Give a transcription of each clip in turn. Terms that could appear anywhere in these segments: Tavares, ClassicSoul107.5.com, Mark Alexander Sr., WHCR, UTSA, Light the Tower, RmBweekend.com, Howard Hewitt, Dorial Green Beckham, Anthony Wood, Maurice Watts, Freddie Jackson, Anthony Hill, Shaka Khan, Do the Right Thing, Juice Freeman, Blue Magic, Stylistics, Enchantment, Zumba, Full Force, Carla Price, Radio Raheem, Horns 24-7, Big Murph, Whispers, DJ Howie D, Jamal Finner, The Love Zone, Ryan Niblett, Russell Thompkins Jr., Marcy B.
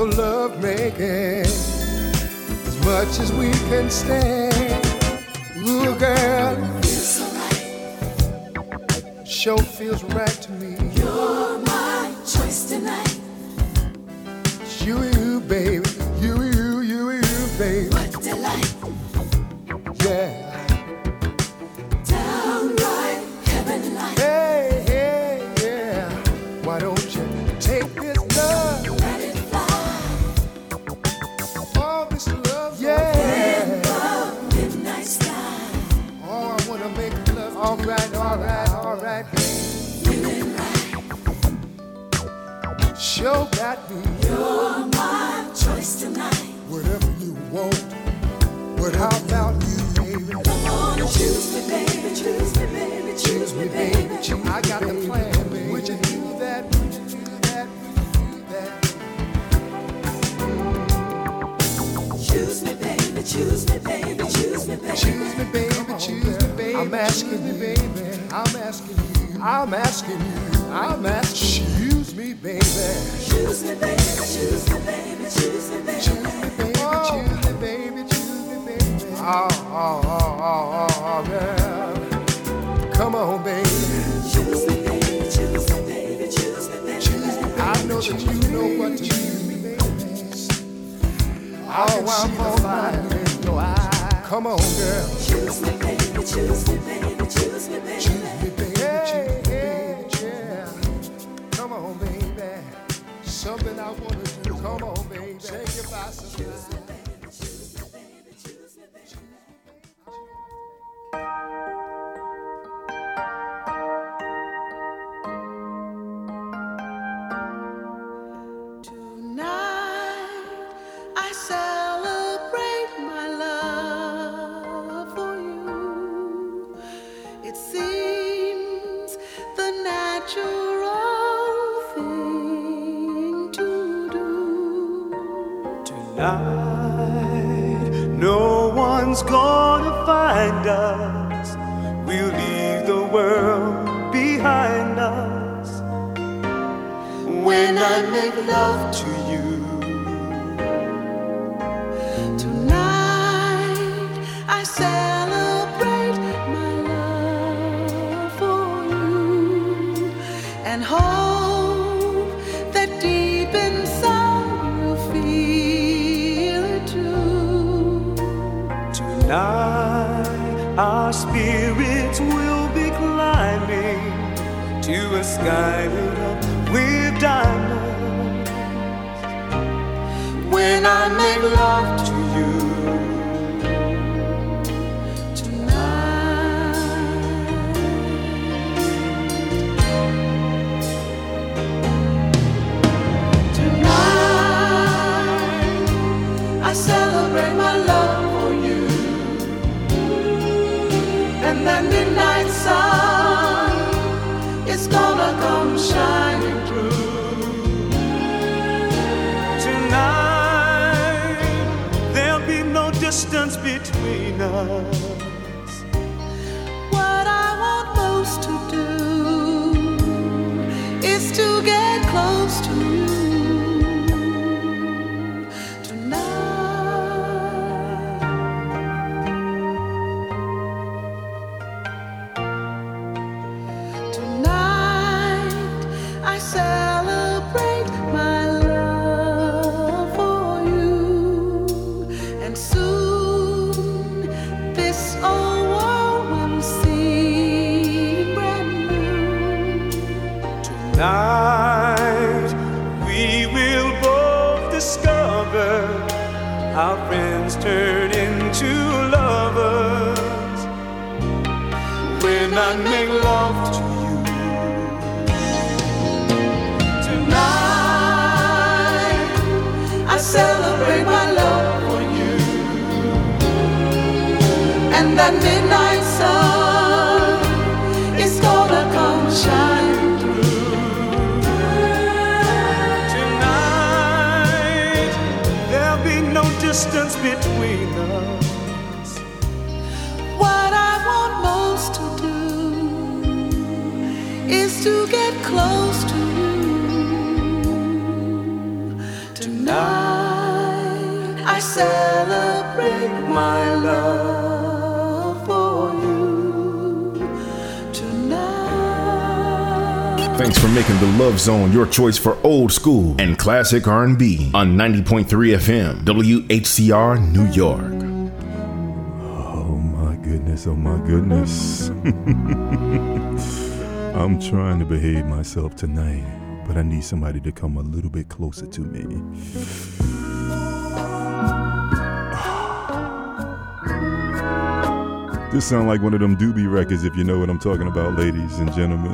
for love making as much as we can stand. Ooh, girl, it feels so right. Show feels right to me. You're my choice tonight. It's you, baby. You, baby. What delight. Yeah. All right. Feeling right. Show got me. You're my choice tonight. Whatever you want. But how about you, baby? Come on, choose me, baby. Choose me, baby. I got the plan, baby. Would you do that? Choose me, baby. Choose me, baby. I'm asking you, baby. I'm asking you. Choose me, baby. Choose me, baby. Oh. Choose me, baby. Oh, girl. Come on, baby. Choose me, baby. I know that you know what to do. Oh, I'm on fire in your eyes. Come on, girl. Choose me, baby. Yeah. Come on, baby. Something I want to do. Come on, baby. Take it by surprise. To get close to you tonight. Thanks for making The Love Zone your choice for old school and classic R&B on 90.3 FM, WHCR, New York. Oh my goodness, oh my goodness. I'm trying to behave myself tonight, but I need somebody to come a little bit closer to me. This sounds like one of them doobie records, if you know what I'm talking about, ladies and gentlemen.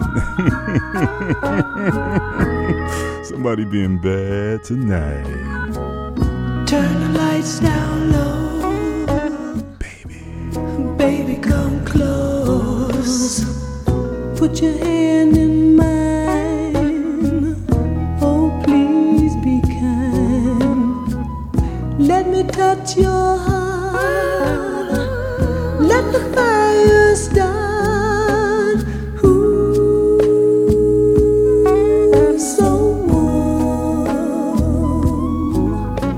Somebody being bad tonight. Turn the lights down low. Baby. Baby, come close. Put your hand in mine. Oh, please be kind. Let me touch your heart. Let the fire start. Ooh, so warm,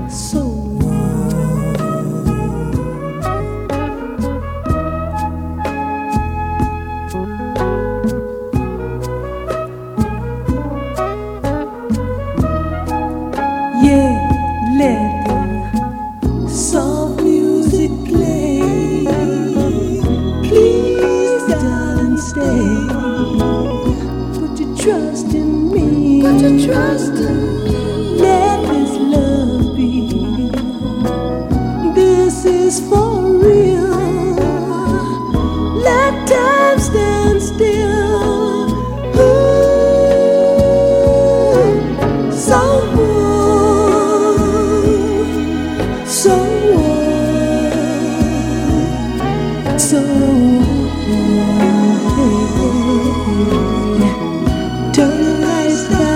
so warm. Yeah, let the soft music play. Put your trust in me. Let this love be. This is for real. Let time stand still. Ooh, so warm, so warm, so warm. Turn the lights down.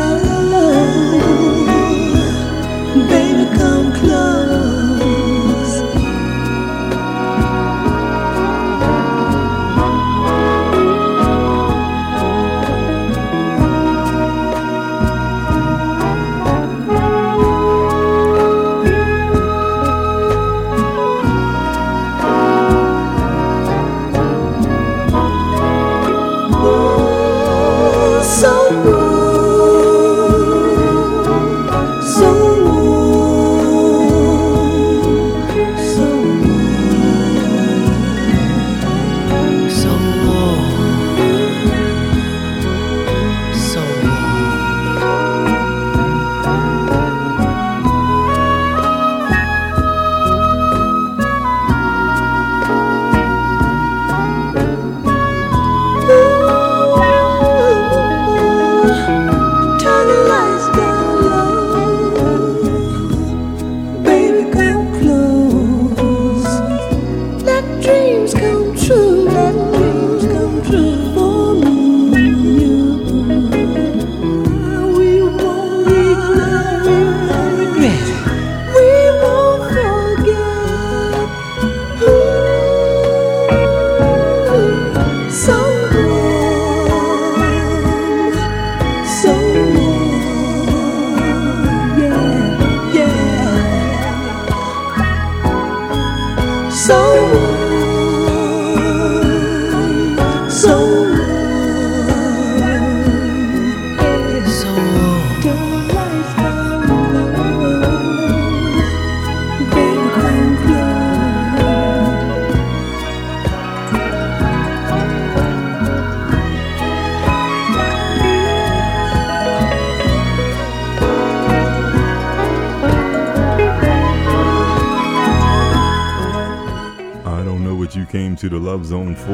To the Love Zone 4.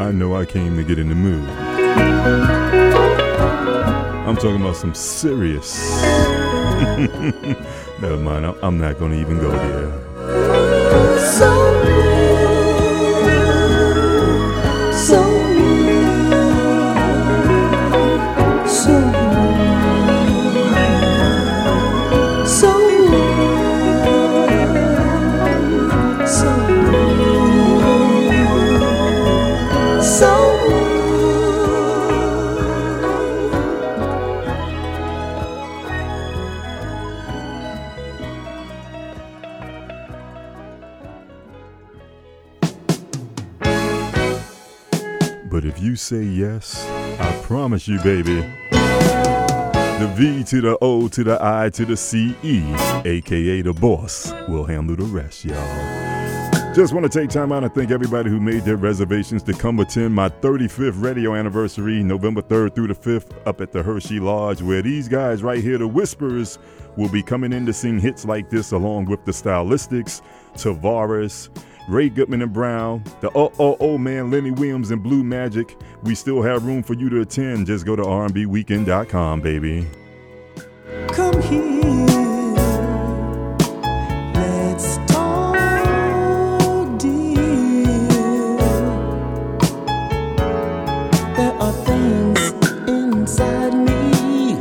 I know I came to get in the mood. I'm talking about some serious. Never mind, I'm not going to even go there. But if you say yes, I promise you, baby, the V to the O to the I to the CE, a.k.a. the boss, will handle the rest, y'all. Just want to take time out and thank everybody who made their reservations to come attend my 35th radio anniversary, November 3rd through the 5th, up at the Hershey Lodge, where these guys right here, the Whispers, will be coming in to sing hits like this, along with the Stylistics, Tavares, Ray Goodman and Brown, the man, Lenny Williams and Blue Magic. We still have room for you to attend. Just go to RmBweekend.com, baby. Come here, let's talk, dear. There are things inside me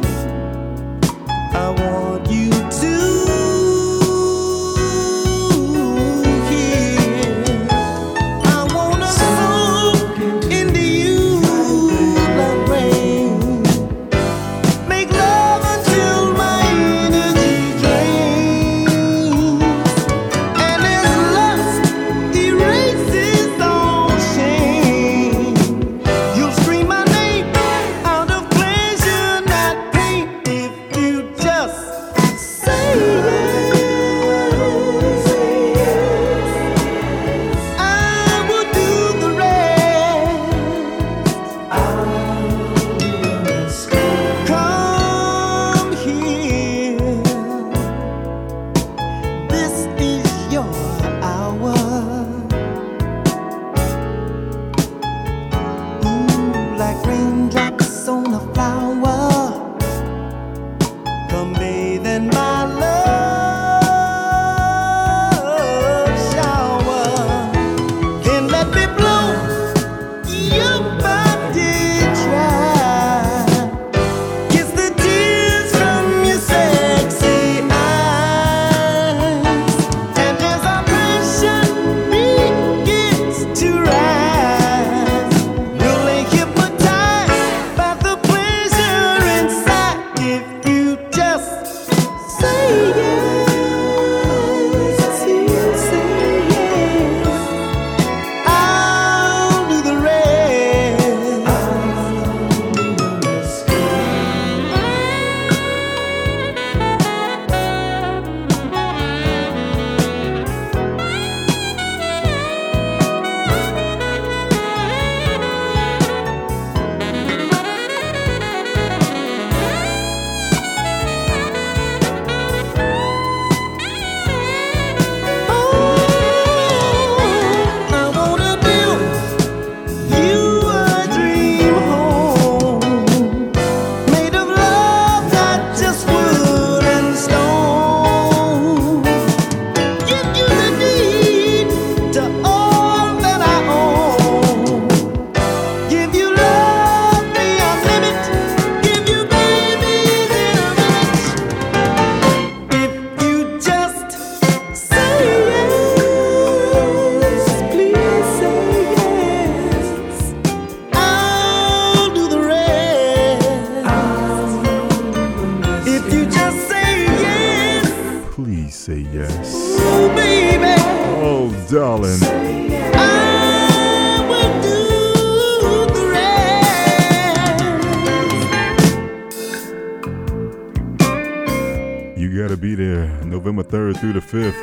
I want you to.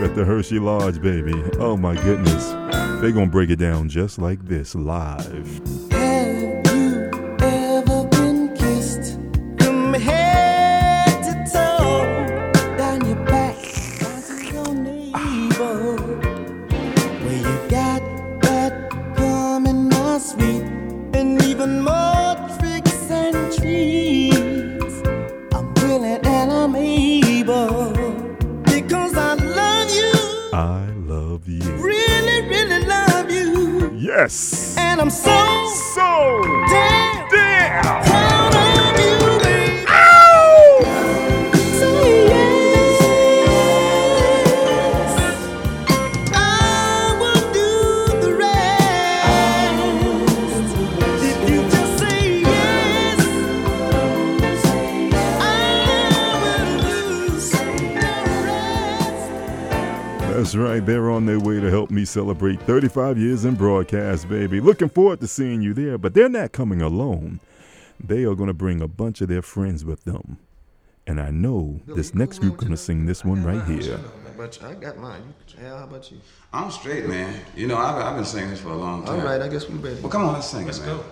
At the Hershey Lodge, baby. Oh my goodness. They're gonna break it down just like this live. That's right. They're on their way to help me celebrate 35 years in broadcast, baby. Looking forward to seeing you there, but they're not coming alone. They are going to bring a bunch of their friends with them. And I know this next group going to sing this one right here. I got mine. Yeah, how about you? I'm straight, man. You know, I've been singing this for a long time. All right, I guess we better. Well, come on, let's sing. Let's go.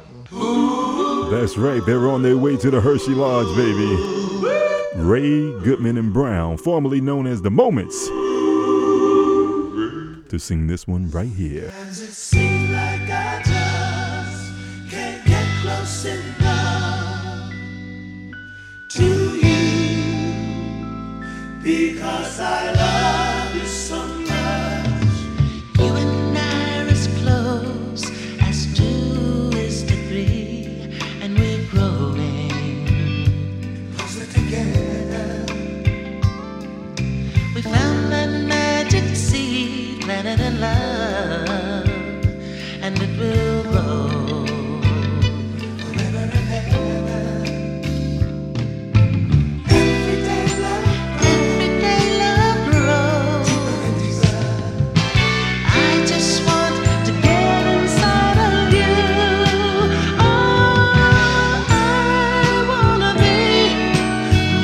That's right. They're on their way to the Hershey Lodge, baby. Ray Goodman and Brown, formerly known as The Moments, to sing this one right here. Sometimes it seems like I just can't get close enough to you because I love you so much. You and I are as close as 2 is to 3, and we're growing closer together. We found that magic seed planted in love, and it will grow forever and ever. Every day love grows. I just want to get inside of you. Oh, I wanna be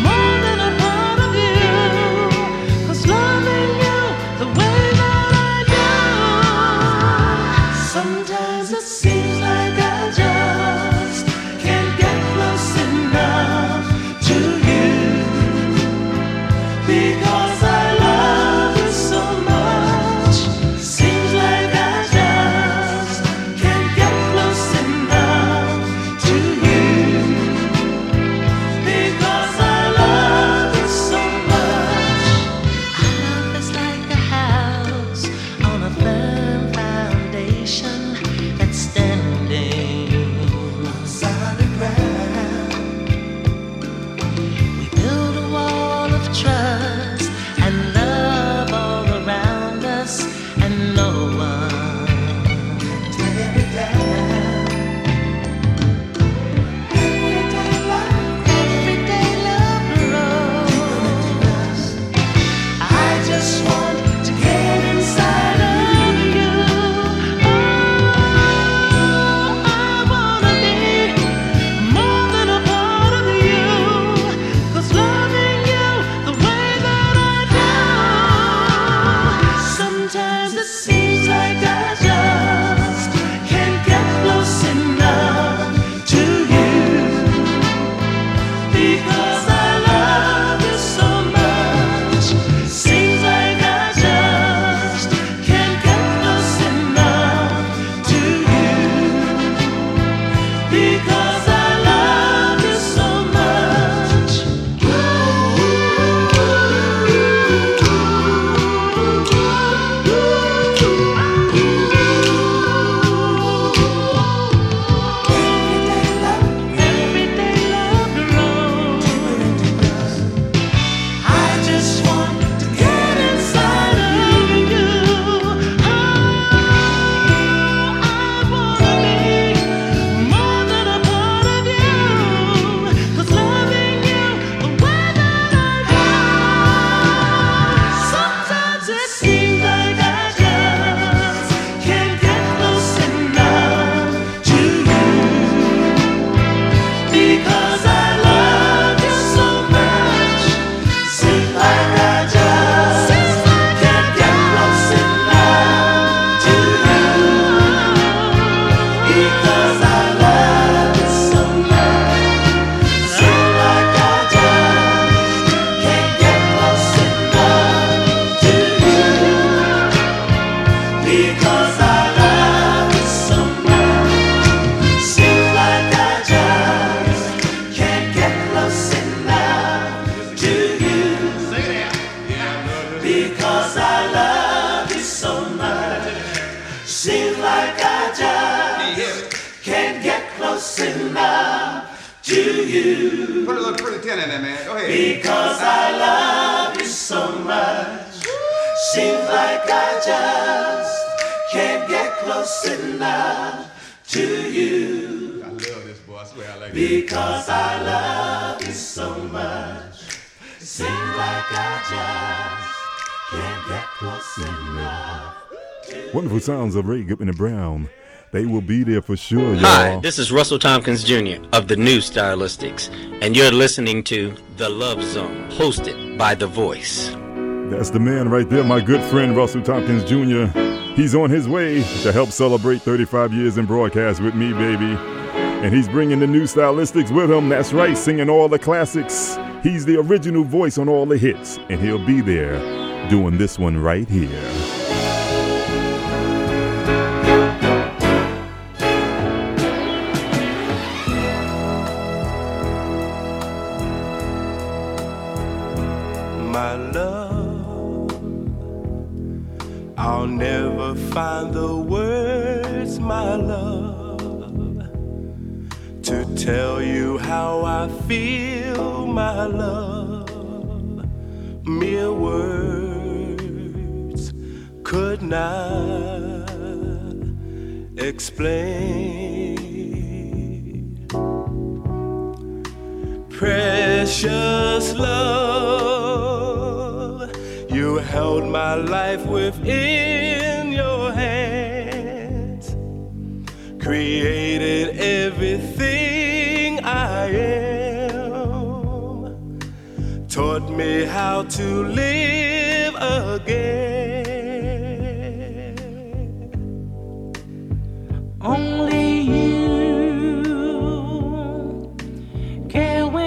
more than a part of you, 'cause loving you the way Wonderful sounds of Ray Goodman and Brown. They will be there for sure, y'all. Hi, this is Russell Thompkins Jr. of the new Stylistics, and you're listening to The Love Zone, hosted by The Voice. That's the man right there, my good friend Russell Thompkins Jr. He's on his way to help celebrate 35 years in broadcast with me, baby. And he's bringing the new Stylistics with him. That's right, singing all the classics. He's the original voice on all the hits, and he'll be there doing this one right here. I'll never find the words, my love, to tell you how I feel, my love. Mere words could not explain. Precious love, you held my life within your hands, created everything I am, taught me how to live again. Only you can win.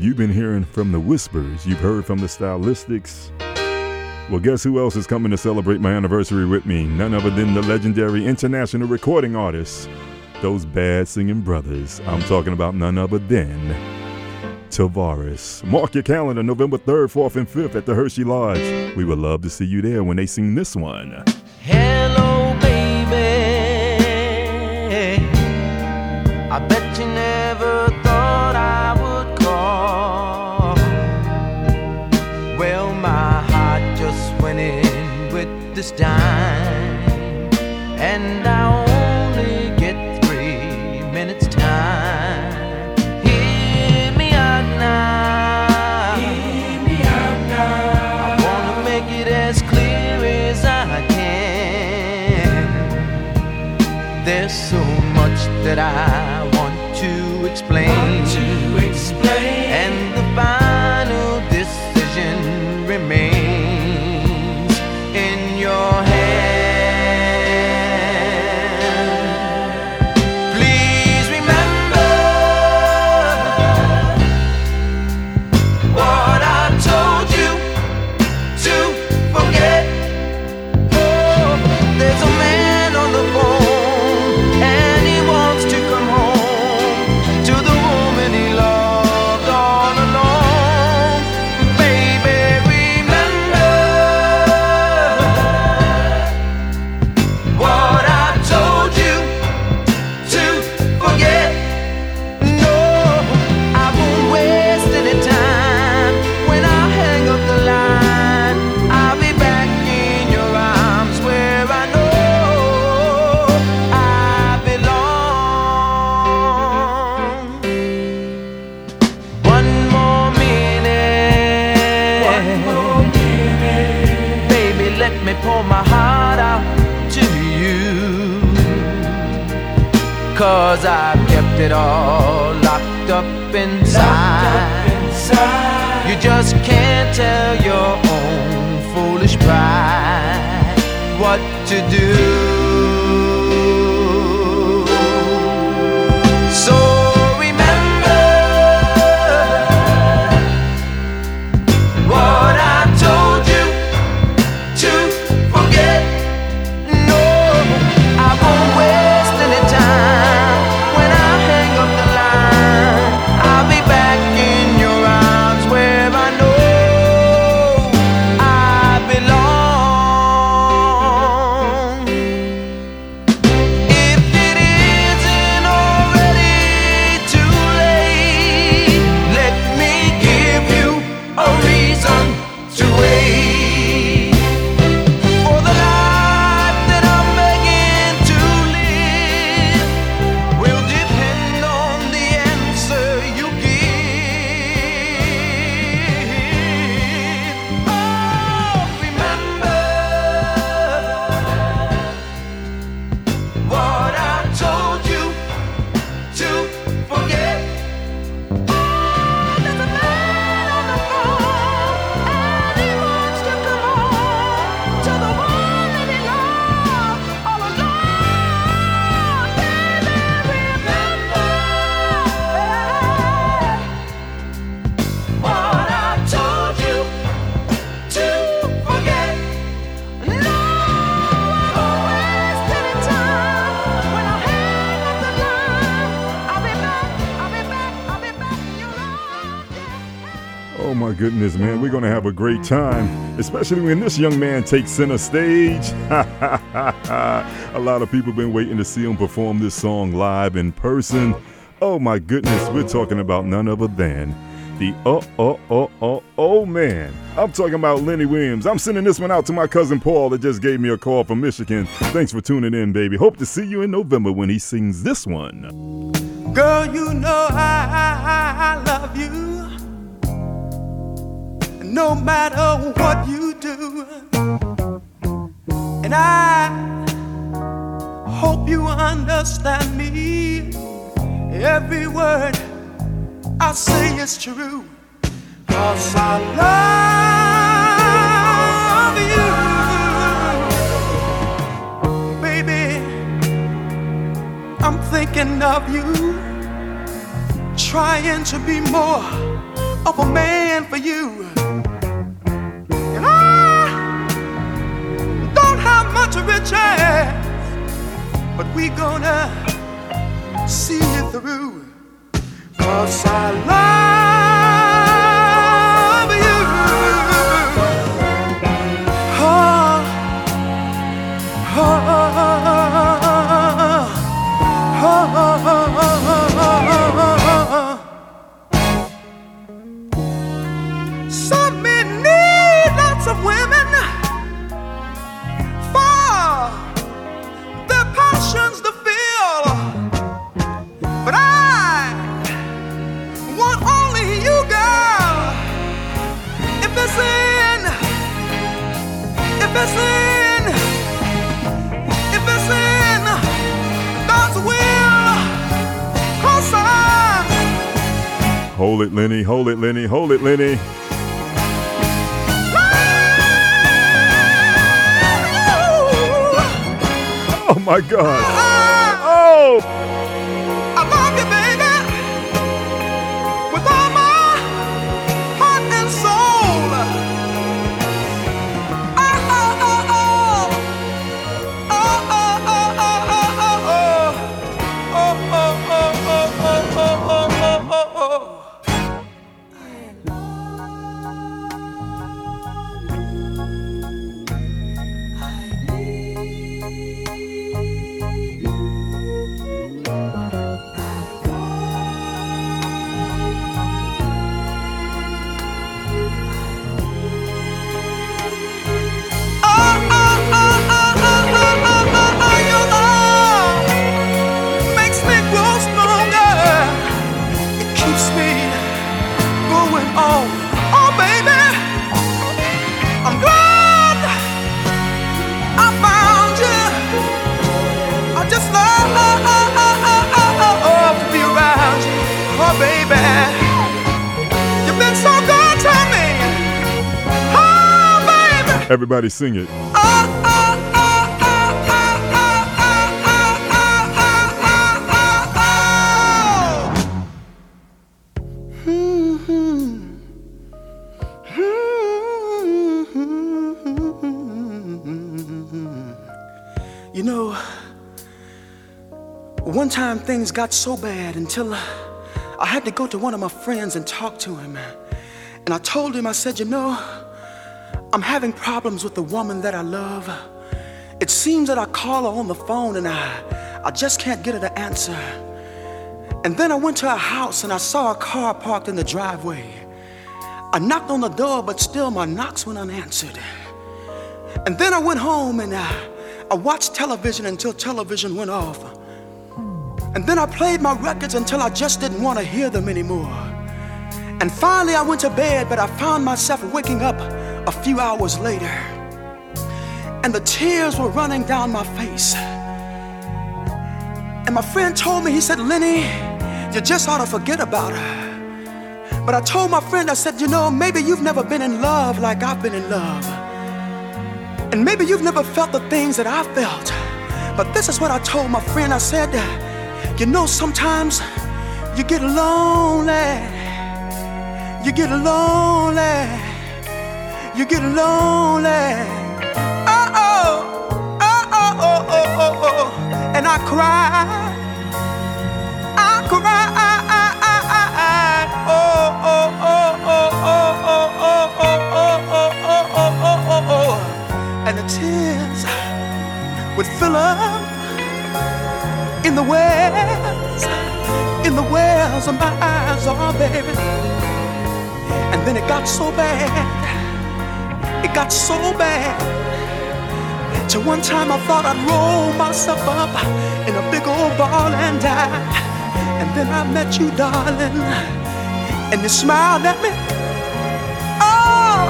You've been hearing from the Whispers. You've heard from the Stylistics. Well, guess who else is coming to celebrate my anniversary with me? None other than the legendary international recording artist, those bad singing brothers. I'm talking about none other than Tavares. Mark your calendar, November 3rd, 4th, and 5th at the Hershey Lodge. We would love to see you there when they sing this one. Hello, baby. I bet you never thought I would call. Well, my heart just went in with this dime, and I only get 3 minutes time. There's so much that I want to explain. And the final decision remains in your hand. Please remember what I told you to forget. Oh, there's a man on the phone. Cause I've kept it all locked up inside. You just can't tell your own foolish pride what to do. So remember what I told you to forget. No, I won't waste any time. Goodness, man, we're gonna have a great time, especially when this young man takes center stage. A lot of people been waiting to see him perform this song live in person. Oh my goodness, we're talking about none other than the man. I'm talking about Lenny Williams. I'm sending this one out to my cousin Paul that just gave me a call from Michigan. Thanks for tuning in, baby. Hope to see you in November when he sings this one. Girl, you know I love you. No matter what you do, and I hope you understand me. Every word I say is true, 'cause I love you, baby. I'm thinking of you, trying to be more of a man for you. chance, but we gonna see it through, 'cause I love you. Oh, oh, oh, oh, oh, oh, oh. Some men need lots of women for their passions to feel, but I want only you, girl. If it's in God's will, 'cause I'm... Hold it, Lenny. Hold it, Lenny. Hold it, Lenny. Oh my God. Oh! I love you, baby, with all my heart and soul. Everybody sing it. You know, one time things got so bad until I had to go to one of my friends and talk to him. And I told him, I said, you know, I'm having problems with the woman that I love. It seems that I call her on the phone and I just can't get her to answer. And then I went to her house and I saw a car parked in the driveway. I knocked on the door, but still my knocks went unanswered. And then I went home and I watched television until television went off. And then I played my records until I just didn't want to hear them anymore. And finally I went to bed, but I found myself waking up a few hours later, and the tears were running down my face. And my friend told me, he said, Lenny, you just ought to forget about her. But I told my friend, I said, you know, maybe you've never been in love like I've been in love. And maybe you've never felt the things that I felt. But this is what I told my friend. I said, you know, sometimes you get lonely. You get lonely. You get lonely. Oh, oh, oh, oh, oh, oh, oh. And I cry. I cry. Oh, oh, oh, oh, oh, oh, oh, oh, oh, oh, oh. And the tears would fill up in the wells, of my eyes, oh, baby. And then it got so bad. It got so bad till one time I thought I'd roll myself up in a big old ball and die. And then I met you, darling, and you smiled at me. Oh,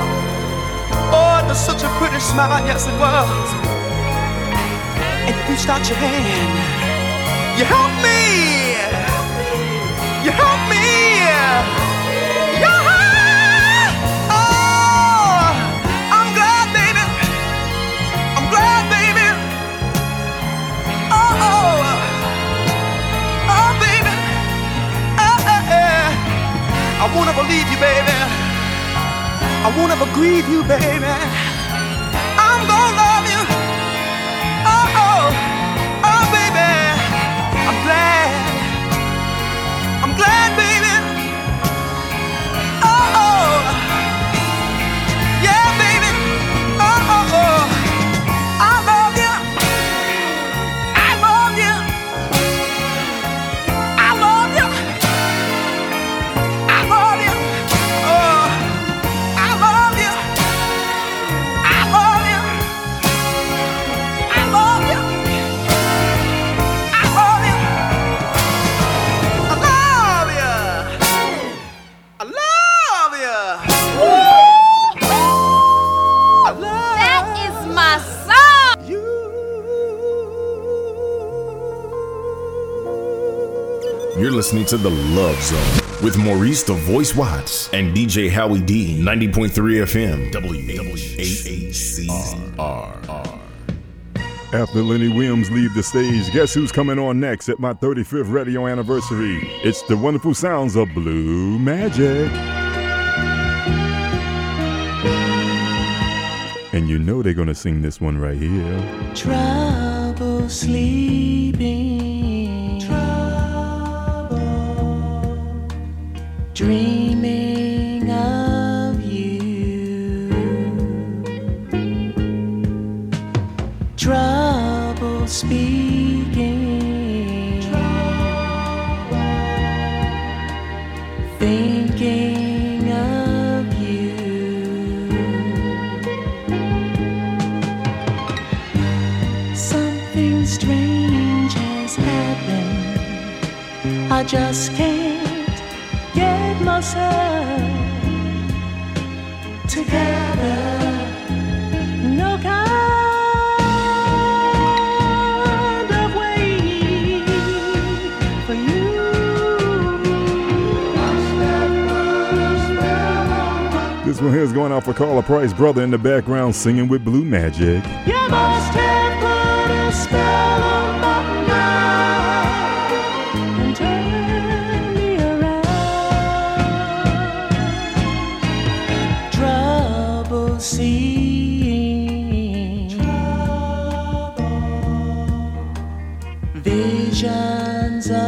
oh, it was such a pretty smile, yes it was. And you reached out your hand. You helped me. You helped me. I won't ever leave you, baby. I won't ever grieve you, baby. I'm gonna love you. listening to The Love Zone with Maurice the Voice Watts and DJ Howie D, 90.3 FM, WHCR. After Lenny Williams leave the stage, guess who's coming on next at my 35th radio anniversary? It's the wonderful sounds of Blue Magic. And you know they're going to sing this one right here. Trouble sleeping, trouble dreaming of you, trouble speaking, trouble thinking of you. Something strange has happened, I just can't get myself together. This one here is going out for Carla Price, brother in the background singing with Blue Magic. You must have put a spell on my mind and turn me around. Trouble seeing, trouble visions of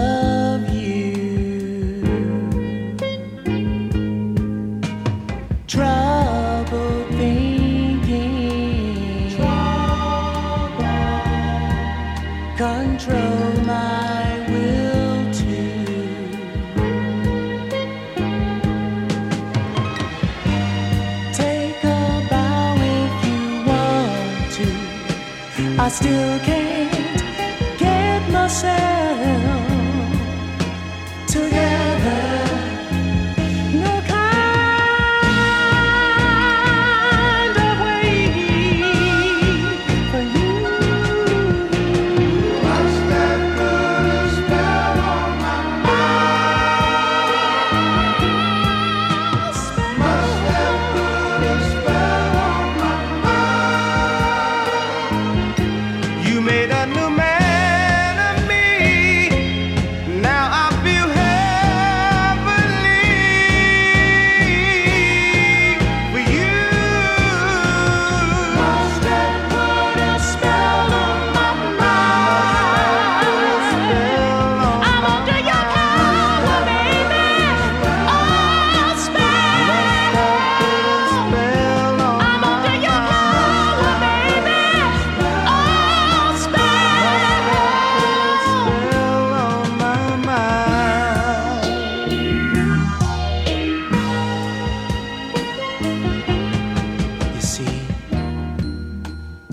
I still can't get myself together. No kind of waiting for you. What's that good spell on my mind? What's that good spell on my mind? Made a new man of me. Now I feel heavenly for you. Must have put a spell on my mind. I'm under your power, baby. Oh, spell. I'm under your power, baby. Oh.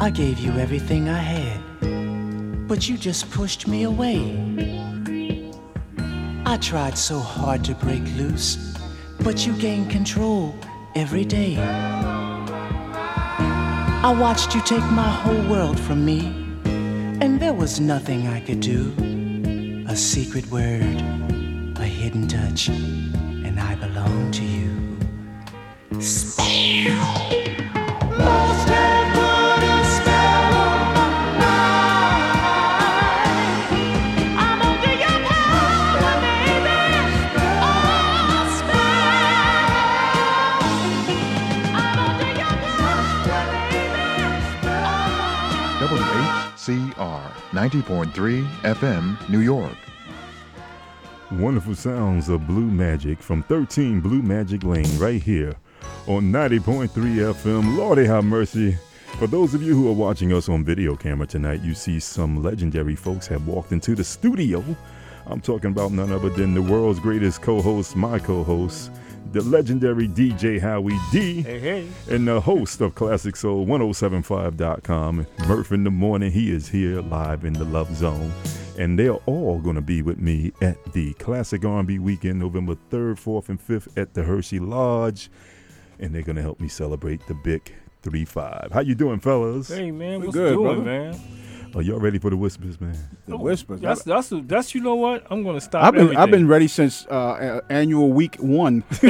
I gave you everything I had, but you just pushed me away. I tried so hard to break loose, but you gained control every day. I watched you take my whole world from me, and there was nothing I could do. A secret word, a hidden touch, and I belong to you. WHCR 90.3 FM, New York. Wonderful sounds of Blue Magic from 13 Blue Magic Lane right here on 90.3 FM. Lordy have mercy. For those of you who are watching us on video camera tonight, you see some legendary folks have walked into the studio. I'm talking about none other than the world's greatest co-host, my co-host, the legendary DJ Howie D, hey. And the host of ClassicSoul107.5.com, Murph in the Morning. He is here live in the Love Zone, and they're all going to be with me at the Classic R&B Weekend, November 3rd, 4th, and 5th at the Hershey Lodge, and they're going to help me celebrate the big 3-5. How you doing, fellas? Hey, man, what's good, brother, man? Are y'all ready for the Whispers, man? The Whispers. That's you know what? I'm gonna stop. I've been ready since annual week one. Oh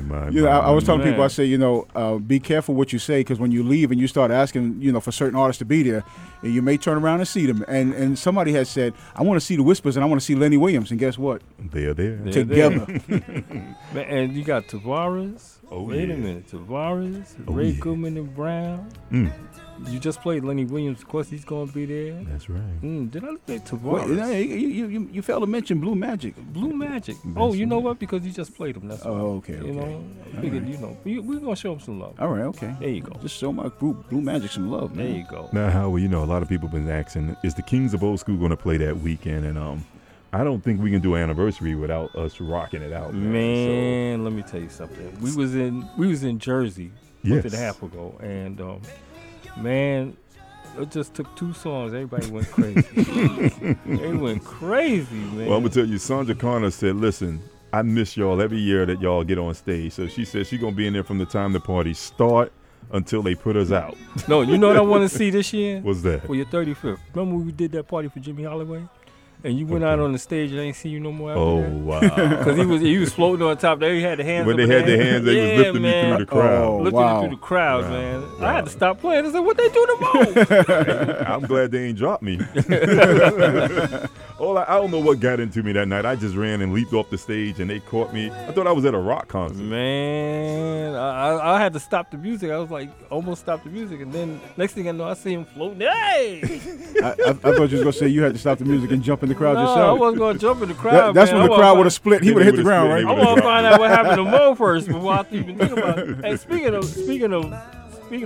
my! You know, I was telling people, I say, you know, be careful what you say, because when you leave and you start asking, you know, for certain artists to be there, you may turn around and see them. And somebody has said, I want to see the Whispers and I want to see Lenny Williams, and guess what? They are there together. And you got Tavares. Oh, Wait a minute, Tavares, Ray Goodman and Brown. Mm. You just played Lenny Williams. Of course, he's going to be there. That's right. Did I say Tavares? Wait, you failed to mention Blue Magic. Blue Magic. You know what? Because you just played him. That's right. Oh, okay. You know, I figured, right. You know, we're going to show him some love. All right, okay. There you go. Just show my group, Blue Magic, some love, man. There you go. Now, Howard, you know, a lot of people have been asking, is the Kings of Old School going to play that weekend? And I don't think we can do an anniversary without us rocking it out, man. So, let me tell you something. We was in Jersey a month and a half ago, and man, it just took two songs. Everybody went crazy. They went crazy, man. Well, I'm gonna tell you, Sandra Connor said, "Listen, I miss y'all every year that y'all get on stage." So she said she's gonna be in there from the time the party starts until they put us out. No, you know what I want to see this year? What's that? For your 35th. Remember when we did that party for Jimmy Holloway? And you went out on the stage and I ain't seen you no more after that? Oh, wow. Because he was floating on top there. He had the hands up. When they had their hands, they was lifting me through the crowd. Oh, lifting me through the crowd, man. Wow. I had to stop playing. I said, what they do tomorrow? I'm glad they ain't dropped me. I don't know what got into me that night. I just ran and leaped off the stage and they caught me. I thought I was at a rock concert. Man, I had to stop the music. I was like, almost stopped the music. And then next thing I know, I see him floating. Hey! I thought you was going to say you had to stop the music and jump in the crowd yourself. I wasn't going to jump in the crowd. That's when the crowd would have split. He would have hit the ground, right? I want to find out what happened to Mo first before I even think about it. Hey, speaking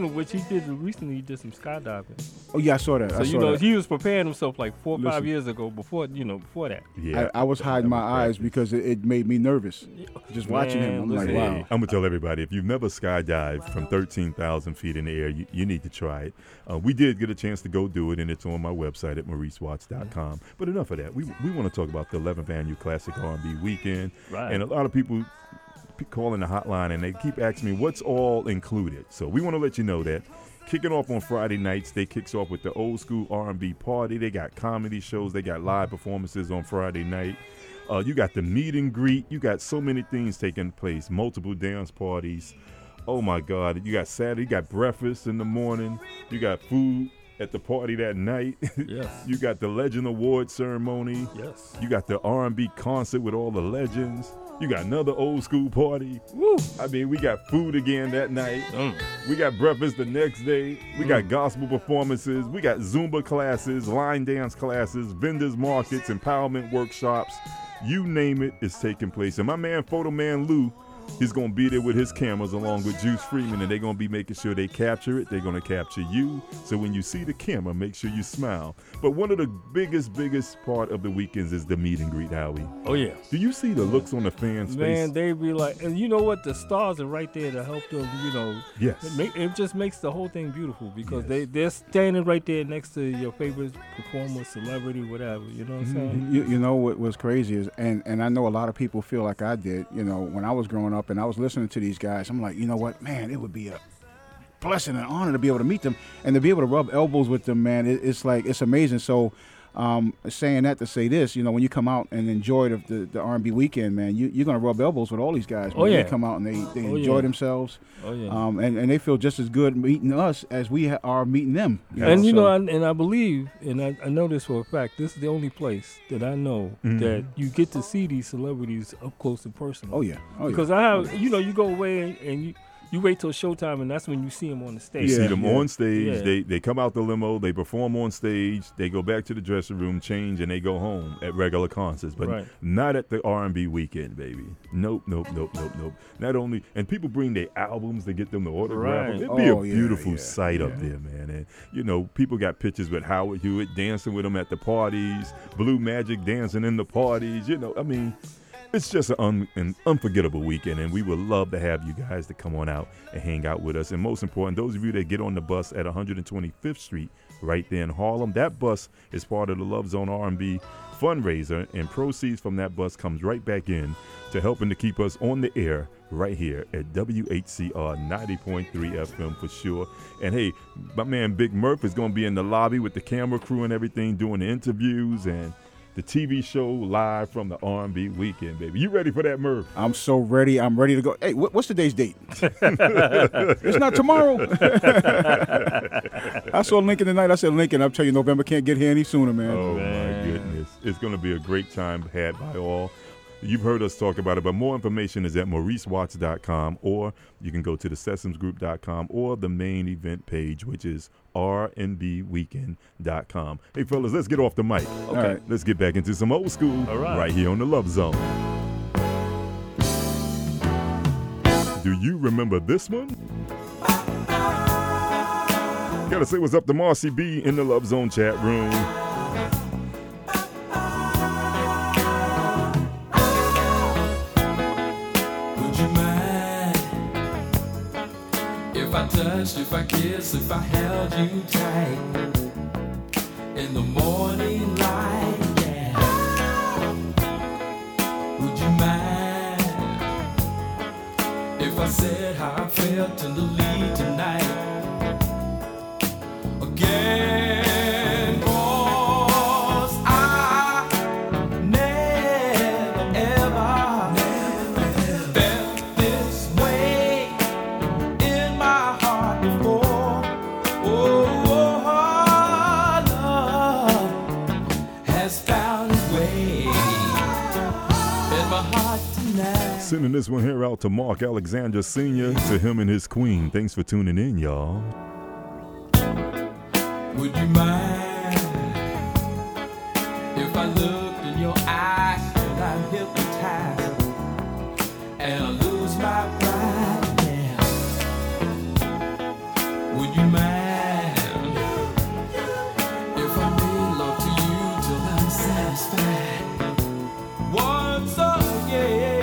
of which, he recently did some skydiving. Oh yeah, I saw that. So he was preparing himself like 4 or 5 years ago before that. Yeah, I was hiding my eyes because it made me nervous just watching him. I'm like, wow. Hey, I'm gonna tell everybody, if you've never skydived from 13,000 feet in the air, you need to try it. We did get a chance to go do it, and it's on my website at MauriceWatts.com. But enough of that. We want to talk about the 11th annual Classic R&B Weekend, right. And a lot of people calling the hotline and they keep asking me what's all included. So we want to let you know that kicking off on Friday nights, they kicks off with the Old School R&B party. They got comedy shows, they got live performances on Friday night. You got the meet and greet, you got so many things taking place, multiple dance parties. Oh my God, you got Saturday, you got breakfast in the morning, you got food at the party that night. Yes. You got the Legend Award ceremony. Yes. You got the R&B concert with all the legends. You got another Old School party. Woo. I mean, we got food again that night. We got breakfast the next day. We got gospel performances. We got Zumba classes, line dance classes, vendors markets, empowerment workshops. You name it, it's taking place. And my man, Photo Man Lou, he's going to be there with his cameras along with Juice Freeman, and they're going to be making sure they capture it. They're going to capture you. So when you see the camera, make sure you smile. But one of the biggest part of the weekends is the meet and greet, Howie. Oh, yeah. Do you see the looks on the fans' face? Man, they be like, and you know what? The stars are right there to help them, you know. Yes. It just makes the whole thing beautiful because they're standing right there next to your favorite performer, celebrity, whatever. You know what I'm saying? You know what was crazy is, and I know a lot of people feel like I did, you know, when I was growing up, and I was listening to these guys. I'm like, you know what, man, it would be a blessing and honor to be able to meet them and to be able to rub elbows with them, man. It's like, it's amazing. So saying that to say this, you know, when you come out and enjoy the R&B weekend, man, you're going to rub elbows with all these guys. Man. Oh, yeah. They come out and they enjoy themselves. Oh, yeah. And they feel just as good meeting us as we are meeting them. I believe, and I know this for a fact, this is the only place that I know that you get to see these celebrities up close and personal. Oh, yeah. Because you go away and you wait till showtime, and that's when you see them on the stage. You see them on stage. Yeah. They come out the limo. They perform on stage. They go back to the dressing room, change, and they go home at regular concerts. But not at the R&B weekend, baby. Nope. Not only, and people bring their albums. They get them to autograph them. It'd be a beautiful sight up there, man. And, you know, people got pictures with Howard Hewitt dancing with them at the parties, Blue Magic dancing in the parties. You know, I mean, it's just an unforgettable weekend, and we would love to have you guys to come on out and hang out with us. And most important, those of you that get on the bus at 125th Street right there in Harlem. That bus is part of the Love Zone R&B fundraiser, and proceeds from that bus comes right back in to helping to keep us on the air right here at WHCR 90.3 FM for sure. And hey, my man Big Murph is going to be in the lobby with the camera crew and everything, doing the interviews and the TV show live from the R&B weekend, baby. You ready for that, Murph? I'm so ready. I'm ready to go. Hey, what's today's date? It's not tomorrow. I saw Lincoln tonight. I said, Lincoln, I'll tell you, November can't get here any sooner, man. Oh, man. My goodness. It's going to be a great time had by all. You've heard us talk about it, but more information is at MauriceWatts.com, or you can go to the SesamesGroup.com or the main event page, which is RmBweekend.com. Hey, fellas, let's get off the mic. Okay. All right. Let's get back into some old school right here on the Love Zone. Do you remember this one? Gotta say what's up to Marcy B in the Love Zone chat room. If I touched, if I kissed, if I held you tight in the morning light, yeah. Would you mind if I said how I felt in the lead tonight again? Sending this one here out to Mark Alexander Sr., to him and his queen. Thanks for tuning in, y'all. Would you mind if I looked in your eyes and I'm hypnotized and I lose my pride? Yeah. Would you mind if I made love to you till I'm satisfied? Once again.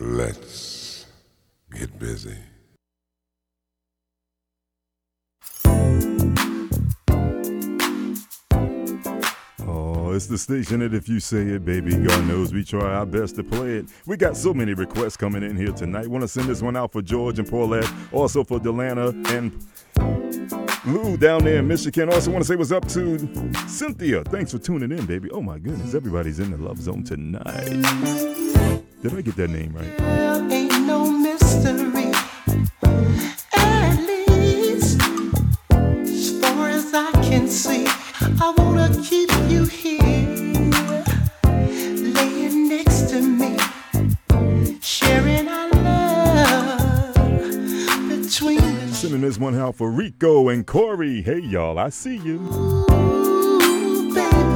Let's get busy. Oh, it's the station that if you say it, baby, God knows we try our best to play it. We got so many requests coming in here tonight. Want to send this one out for George and Paulette, also for Delana and Lou down there in Michigan. Also want to say what's up to Cynthia. Thanks for tuning in, baby. Oh, my goodness. Everybody's in the Love Zone tonight. Did I get that name right? Girl, ain't no mystery. At least, as far as I can see, I wanna keep you here, laying next to me, sharing our love between us. Sending this one out for Rico and Corey. Hey, y'all, I see you. Ooh, baby.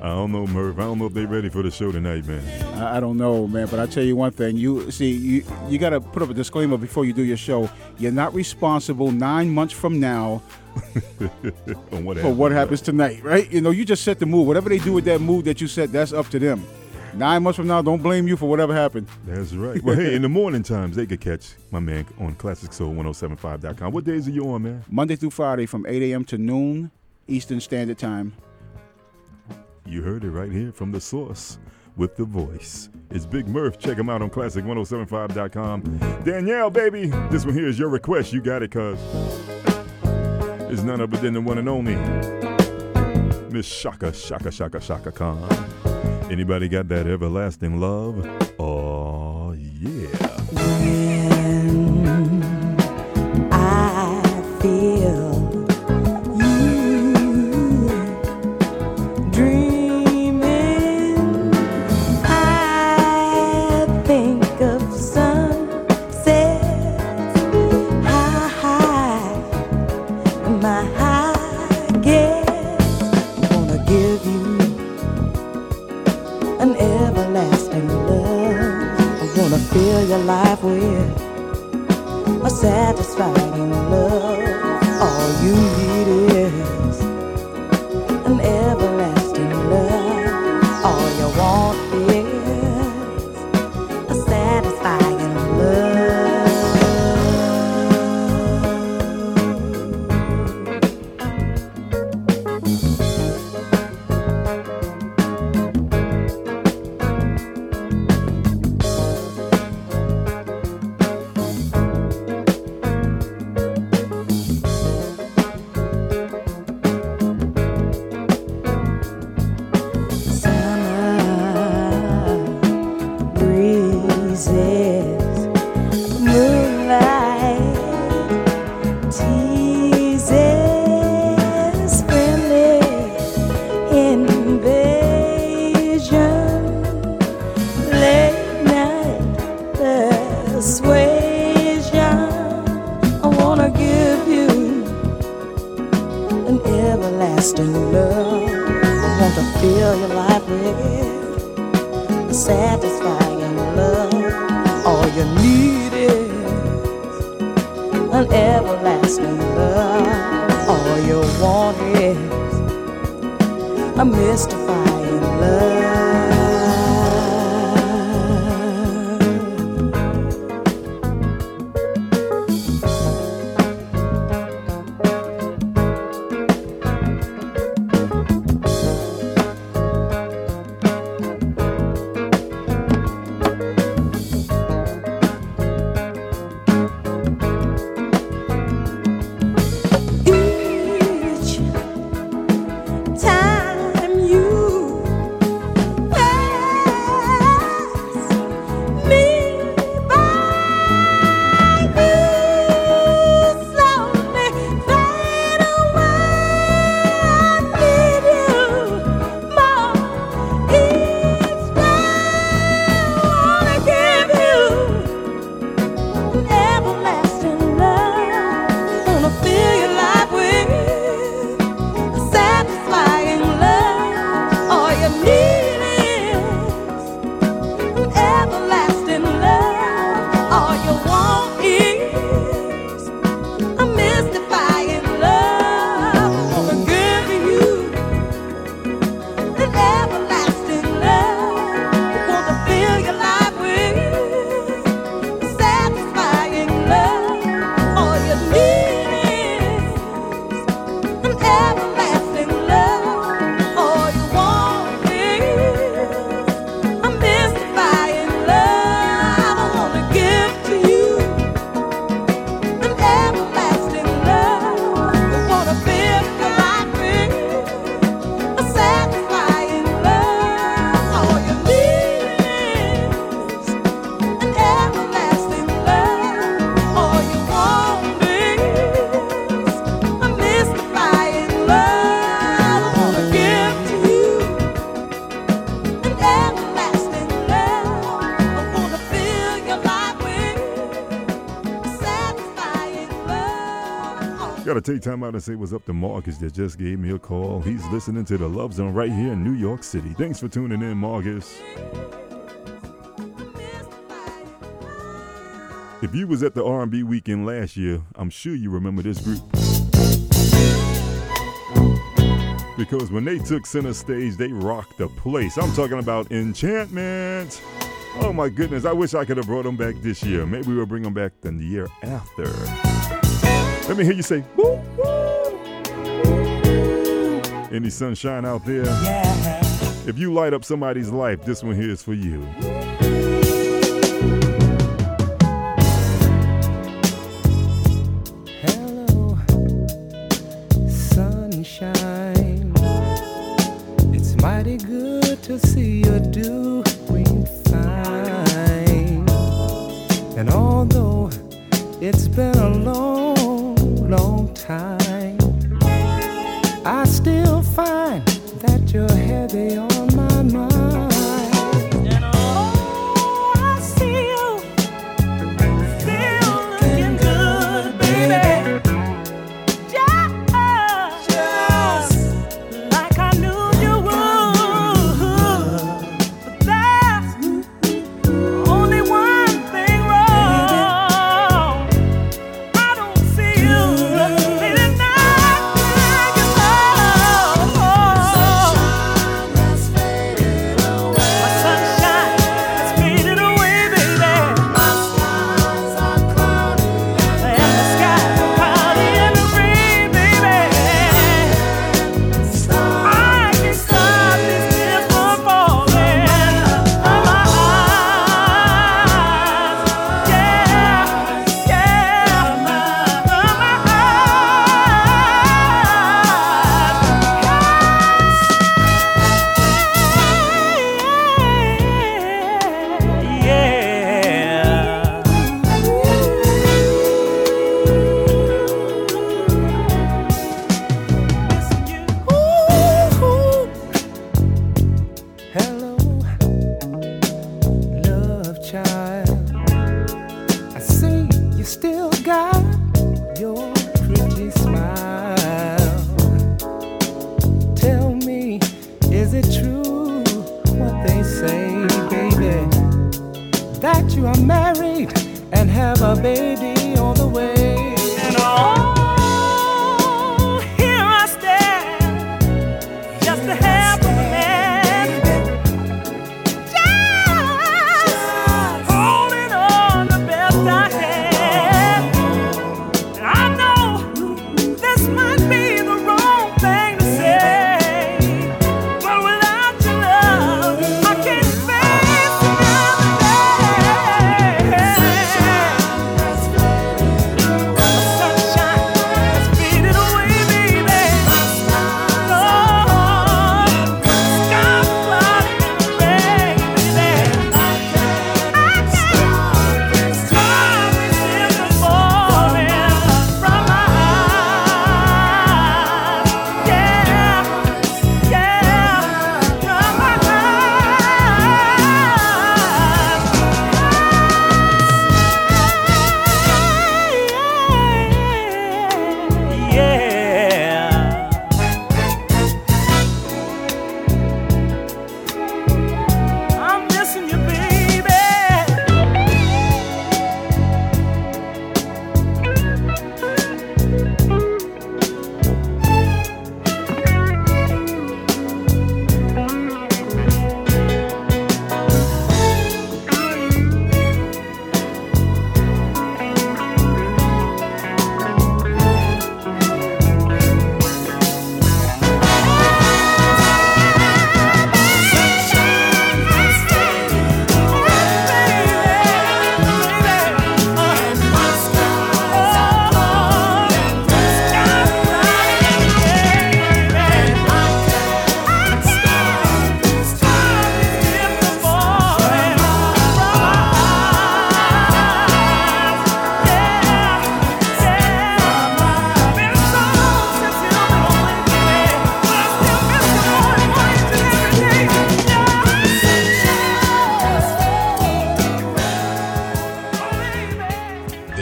I don't know, Merv. I don't know if they're ready for the show tonight, man. I don't know, man, but I tell you one thing. You got to put up a disclaimer before you do your show. You're not responsible 9 months from now for what happens tonight, right? You know, you just set the mood. Whatever they do with that mood that you set, that's up to them. 9 months from now, don't blame you for whatever happened. That's right. Well, hey, in the morning times, they could catch my man on ClassicSoul107.5.com. What days are you on, man? Monday through Friday from 8 a.m. to noon Eastern Standard Time. You heard it right here from the source with the voice. It's Big Murph. Check him out on Classic1075.com. Danielle, baby, this one here is your request. You got it, cuz. It's none other than the one and only Miss Shaka Khan. Anybody got that everlasting love? Oh, yeah. When I feel fill your life with a satisfying love. All you need is an everlasting love. All you want is a satisfying time you Got to take time out and say what's up to Marcus that just gave me a call. He's listening to The Love Zone right here in New York City. Thanks for tuning in, Marcus. If you was at the R&B weekend last year, I'm sure you remember this group. Because when they took center stage, they rocked the place. I'm talking about Enchantment. Oh my goodness, I wish I could have brought them back this year. Maybe we'll bring them back the year after. Let me hear you say, woo, woo, woo. Any sunshine out there? Yeah. If you light up somebody's life, this one here is for you. To see you doing fine, and although it's been a long, long time, I still find that you're heavy on my mind.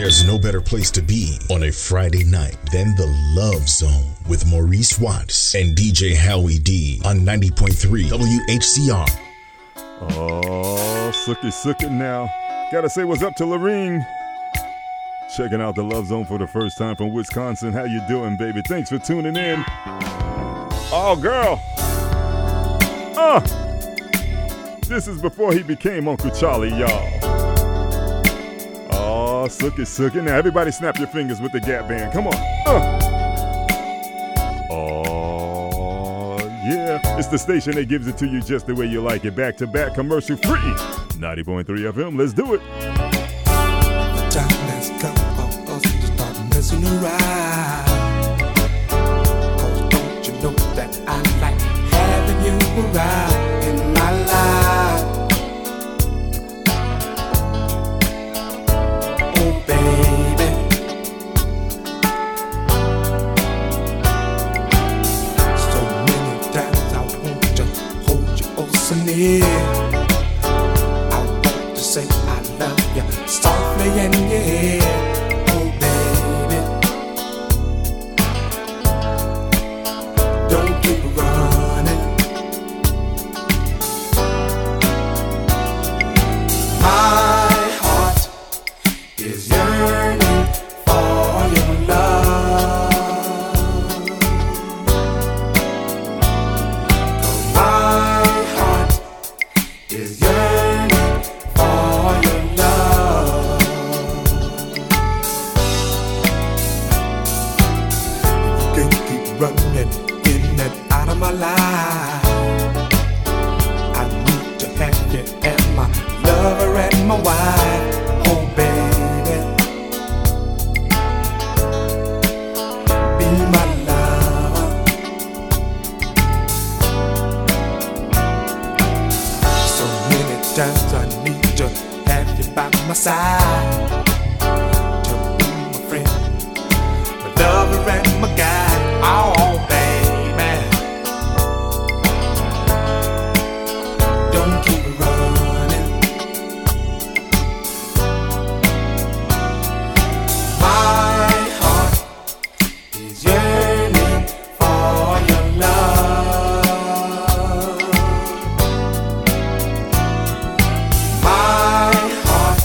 There's no better place to be on a Friday night than The Love Zone with Maurice Watts and DJ Howie D on 90.3 WHCR. Oh, sookie now. Gotta say what's up to Lorene. Checking out The Love Zone for the first time from Wisconsin. How you doing, baby? Thanks for tuning in. Oh, girl. This is before he became Uncle Charlie, y'all. Oh, sookie. Now, everybody snap your fingers with the Gap Band. Come on. Oh, yeah. It's the station that gives it to you just the way you like it. Back to back, commercial free. 90.3 FM. Let's do it. The time has come for us to start messing around. Oh, don't you know that I like having you around in my life? Oh, baby. So many times I want to hold you oh so near. Softly in your head, oh baby. Don't keep running. My heart is yearning for your love. 'Cause my heart is yearning for your love. Running in and out of my life, I need to have you as my lover and my wife. Oh baby, be my lover. So many times I need to have you by my side, to be my friend, my lover and my guy. Oh, baby, don't keep running. My heart is yearning for your love. My heart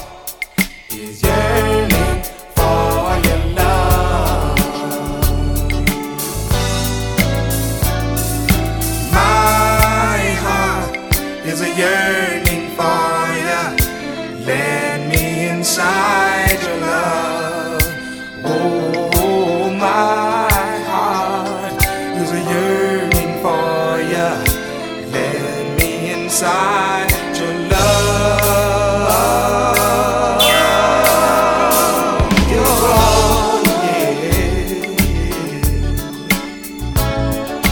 is yearning for your love. Yearning for ya, let me inside your love. Oh, my heart is a yearning for ya, let me inside your love. Oh, yeah.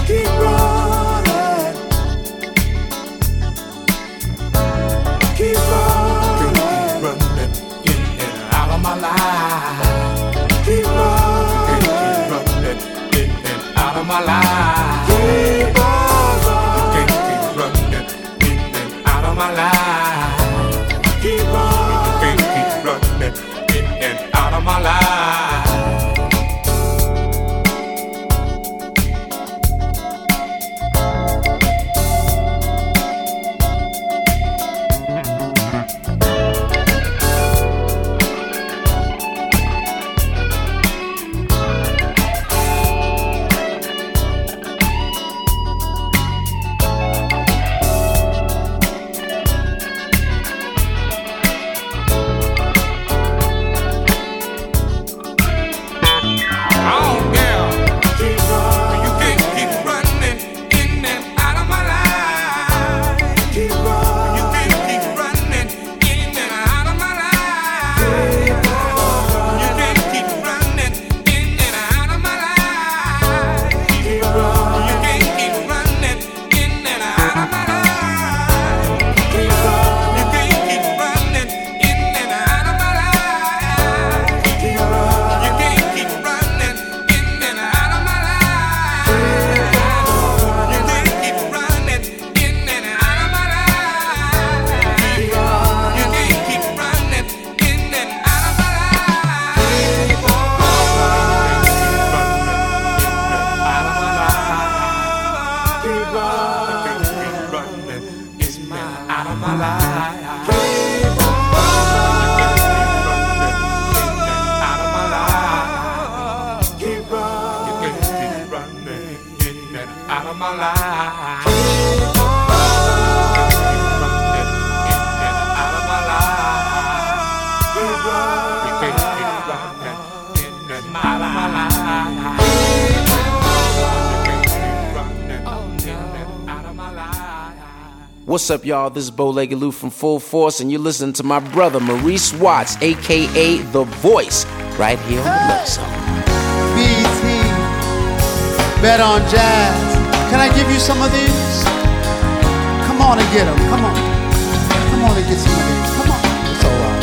Keep running. Keep running in and What's up, y'all? This is Bow Legged Lou from Full Force, and you're listening to my brother Maurice Watts, aka The Voice, right here on The Love Zone. BT, Bet on Jazz. Can I give you some of these? Come on and get them. Come on. Come on and get some of these. Come on. It's all right.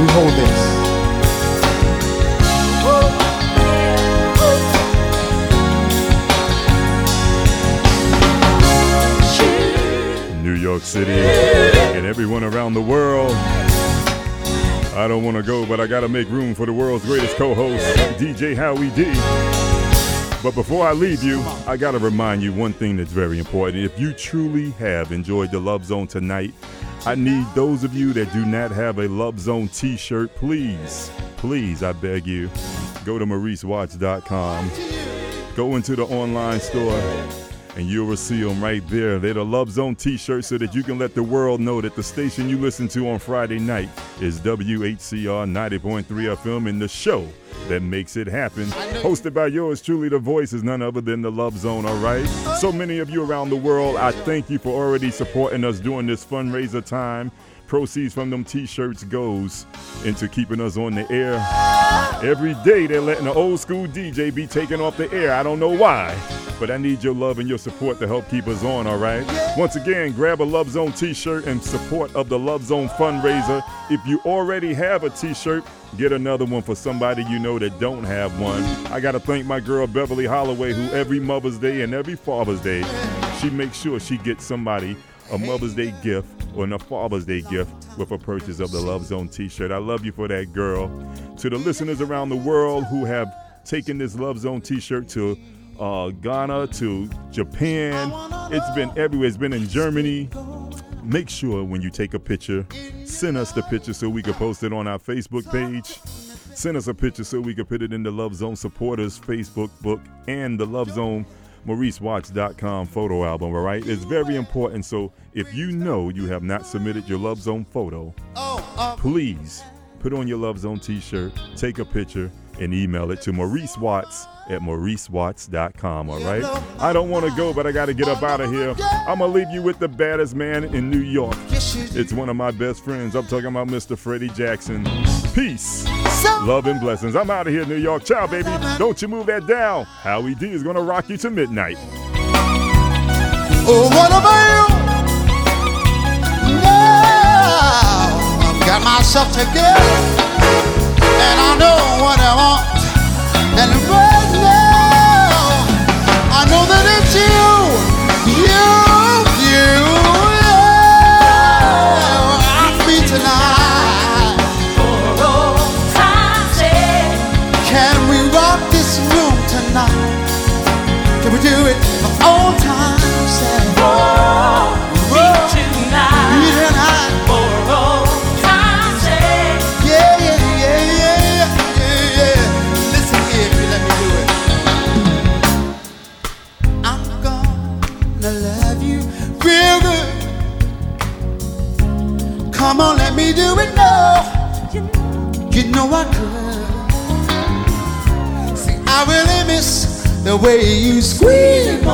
You hold this. New York City, and everyone around the world. I don't want to go, but I got to make room for the world's greatest co-host, DJ Howie D. But before I leave you, I got to remind you one thing that's very important. If you truly have enjoyed the Love Zone tonight, I need those of you that do not have a Love Zone t-shirt, please, I beg you, go to MauriceWatts.com. Go into the online store, and you'll receive them right there. They're the Love Zone t-shirts so that you can let the world know that the station you listen to on Friday night is WHCR 90.3 FM and the show that makes it happen. Hosted by yours truly, The Voice, is none other than The Love Zone, all right? So many of you around the world, I thank you for already supporting us during this fundraiser time. Proceeds from them t-shirts goes into keeping us on the air. Every day they're letting an old school DJ be taken off the air. I don't know why, but I need your love and your support to help keep us on, all right? Once again, grab a Love Zone t-shirt in support of the Love Zone fundraiser. If you already have a t-shirt, get another one for somebody you know that don't have one. I got to thank my girl Beverly Holloway, who every Mother's Day and every Father's Day, she makes sure she gets somebody a Mother's Day gift or a Father's Day gift with a purchase of the Love Zone t-shirt. I love you for that, girl. To the listeners around the world who have taken this Love Zone t-shirt to Ghana, to Japan, it's been everywhere. It's been in Germany. Make sure when you take a picture, send us the picture so we can post it on our Facebook page. Send us a picture so we can put it in the Love Zone supporters Facebook book and the Love Zone MauriceWatts.com photo album, all right? It's very important, so if you know you have not submitted your Love Zone photo, please put on your Love Zone t-shirt, take a picture, and email it to Maurice Watts at MauriceWatts.com, all right? I don't want to go, but I got to get up out of here. I'm going to leave you with the baddest man in New York. It's one of my best friends. I'm talking about Mr. Freddie Jackson. Peace, love, and blessings. I'm out of here, New York. Ciao, baby. Don't you move that down. Howie D is going to rock you to midnight. Oh, what about you? Now I've got myself together, and I know what I want. And right now, I know that it's you. I'll be tonight. We do it for all time. Whoa, meet tonight for all time. Yeah. Listen here, if you let me do it. I'm gonna love you real good. Come on, let me do it now. You know I could. See, I really miss the way you squeeze them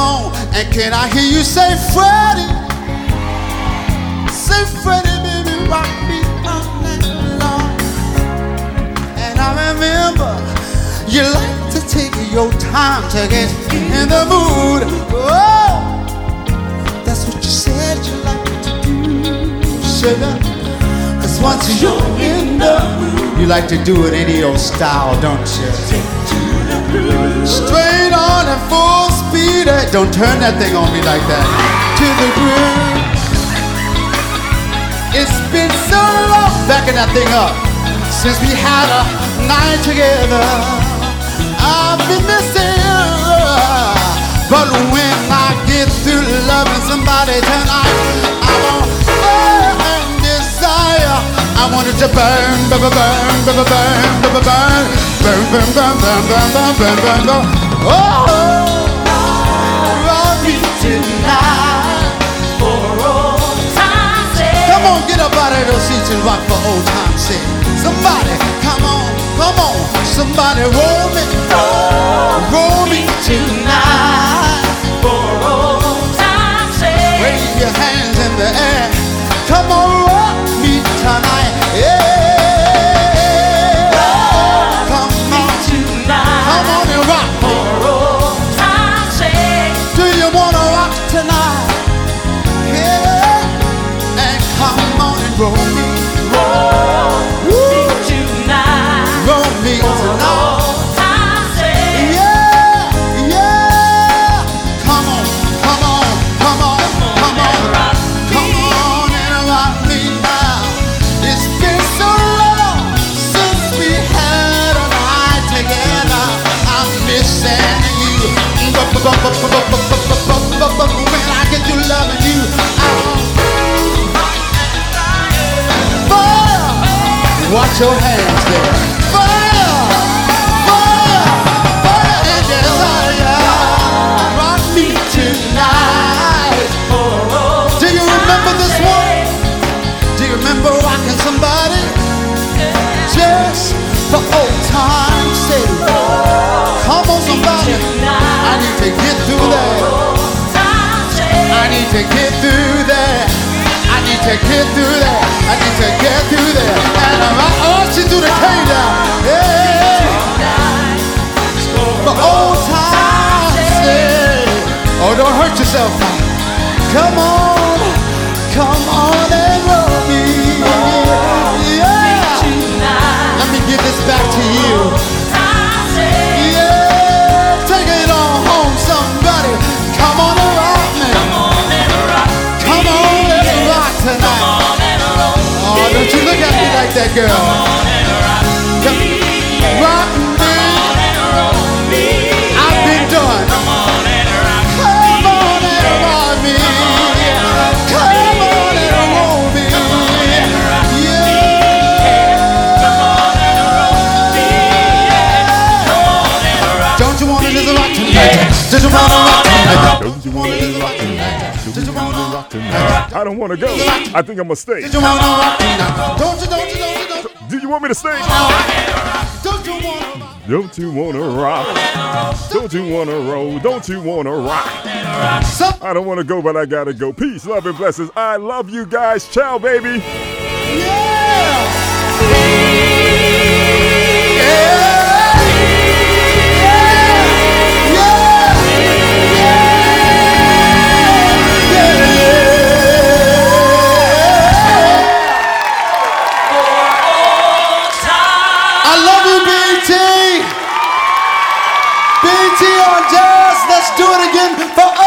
on. And can I hear you say, Freddie? Say, Freddie, baby, rock me all night long. And I remember you like to take your time to get in the mood. Oh, that's what you said you like to do, sugar. 'Cause once you're in the mood, you like to do it any old style, don't you? Straight on at full speed. Don't turn that thing on me like that. To the groove. It's been so long backing that thing up since we had a night together. I've been missing her, but when I get through loving somebody tonight, I want burn desire. I want it to burn, burn, burn, burn, burn, burn, burn, burn. Bam bam bam bam bam bam bam bam. Oh. on, get up out of those seats and rock for old time's sake. Somebody, come on, come on. Somebody roll me tonight for old time's sake. Wave your hands in the air. Come on, roll me tonight. Yeah. Come on tonight. Come on and rock for old time's sake. Do you wanna rock tonight? Yeah. And come on and roll me. When I get through loving you, fire! Watch your hands there. Fire! Fire! Fire! And desire. Rock me tonight. Do you remember this one? Do you remember rocking somebody? Just for old time's sake. Come on, somebody. I need to get through that. I need to get through that. I need to get through that. I need to get through that. And I want you through the kingdom. Yeah. For old time's sake. Oh, don't hurt yourself. Come on and roll me. Yeah. Let me give this back to you. You look at me like that, girl. Rock me. I've been done. Come on and rock me. Come on and rock me. Come on and roll me. Come on and roll me. Come on and rock me. Don't you want to do the rock tonight? Don't you want to rock tonight? Don't you want to do the rock tonight? I don't want to go. I think I'm going to stay. Do you want me to stay? Don't you want to rock? Don't you want to roll? Don't you want to rock? I don't want to go, but I got to go. Peace, love, and blessings. I love you guys. Ciao, baby. Do it again for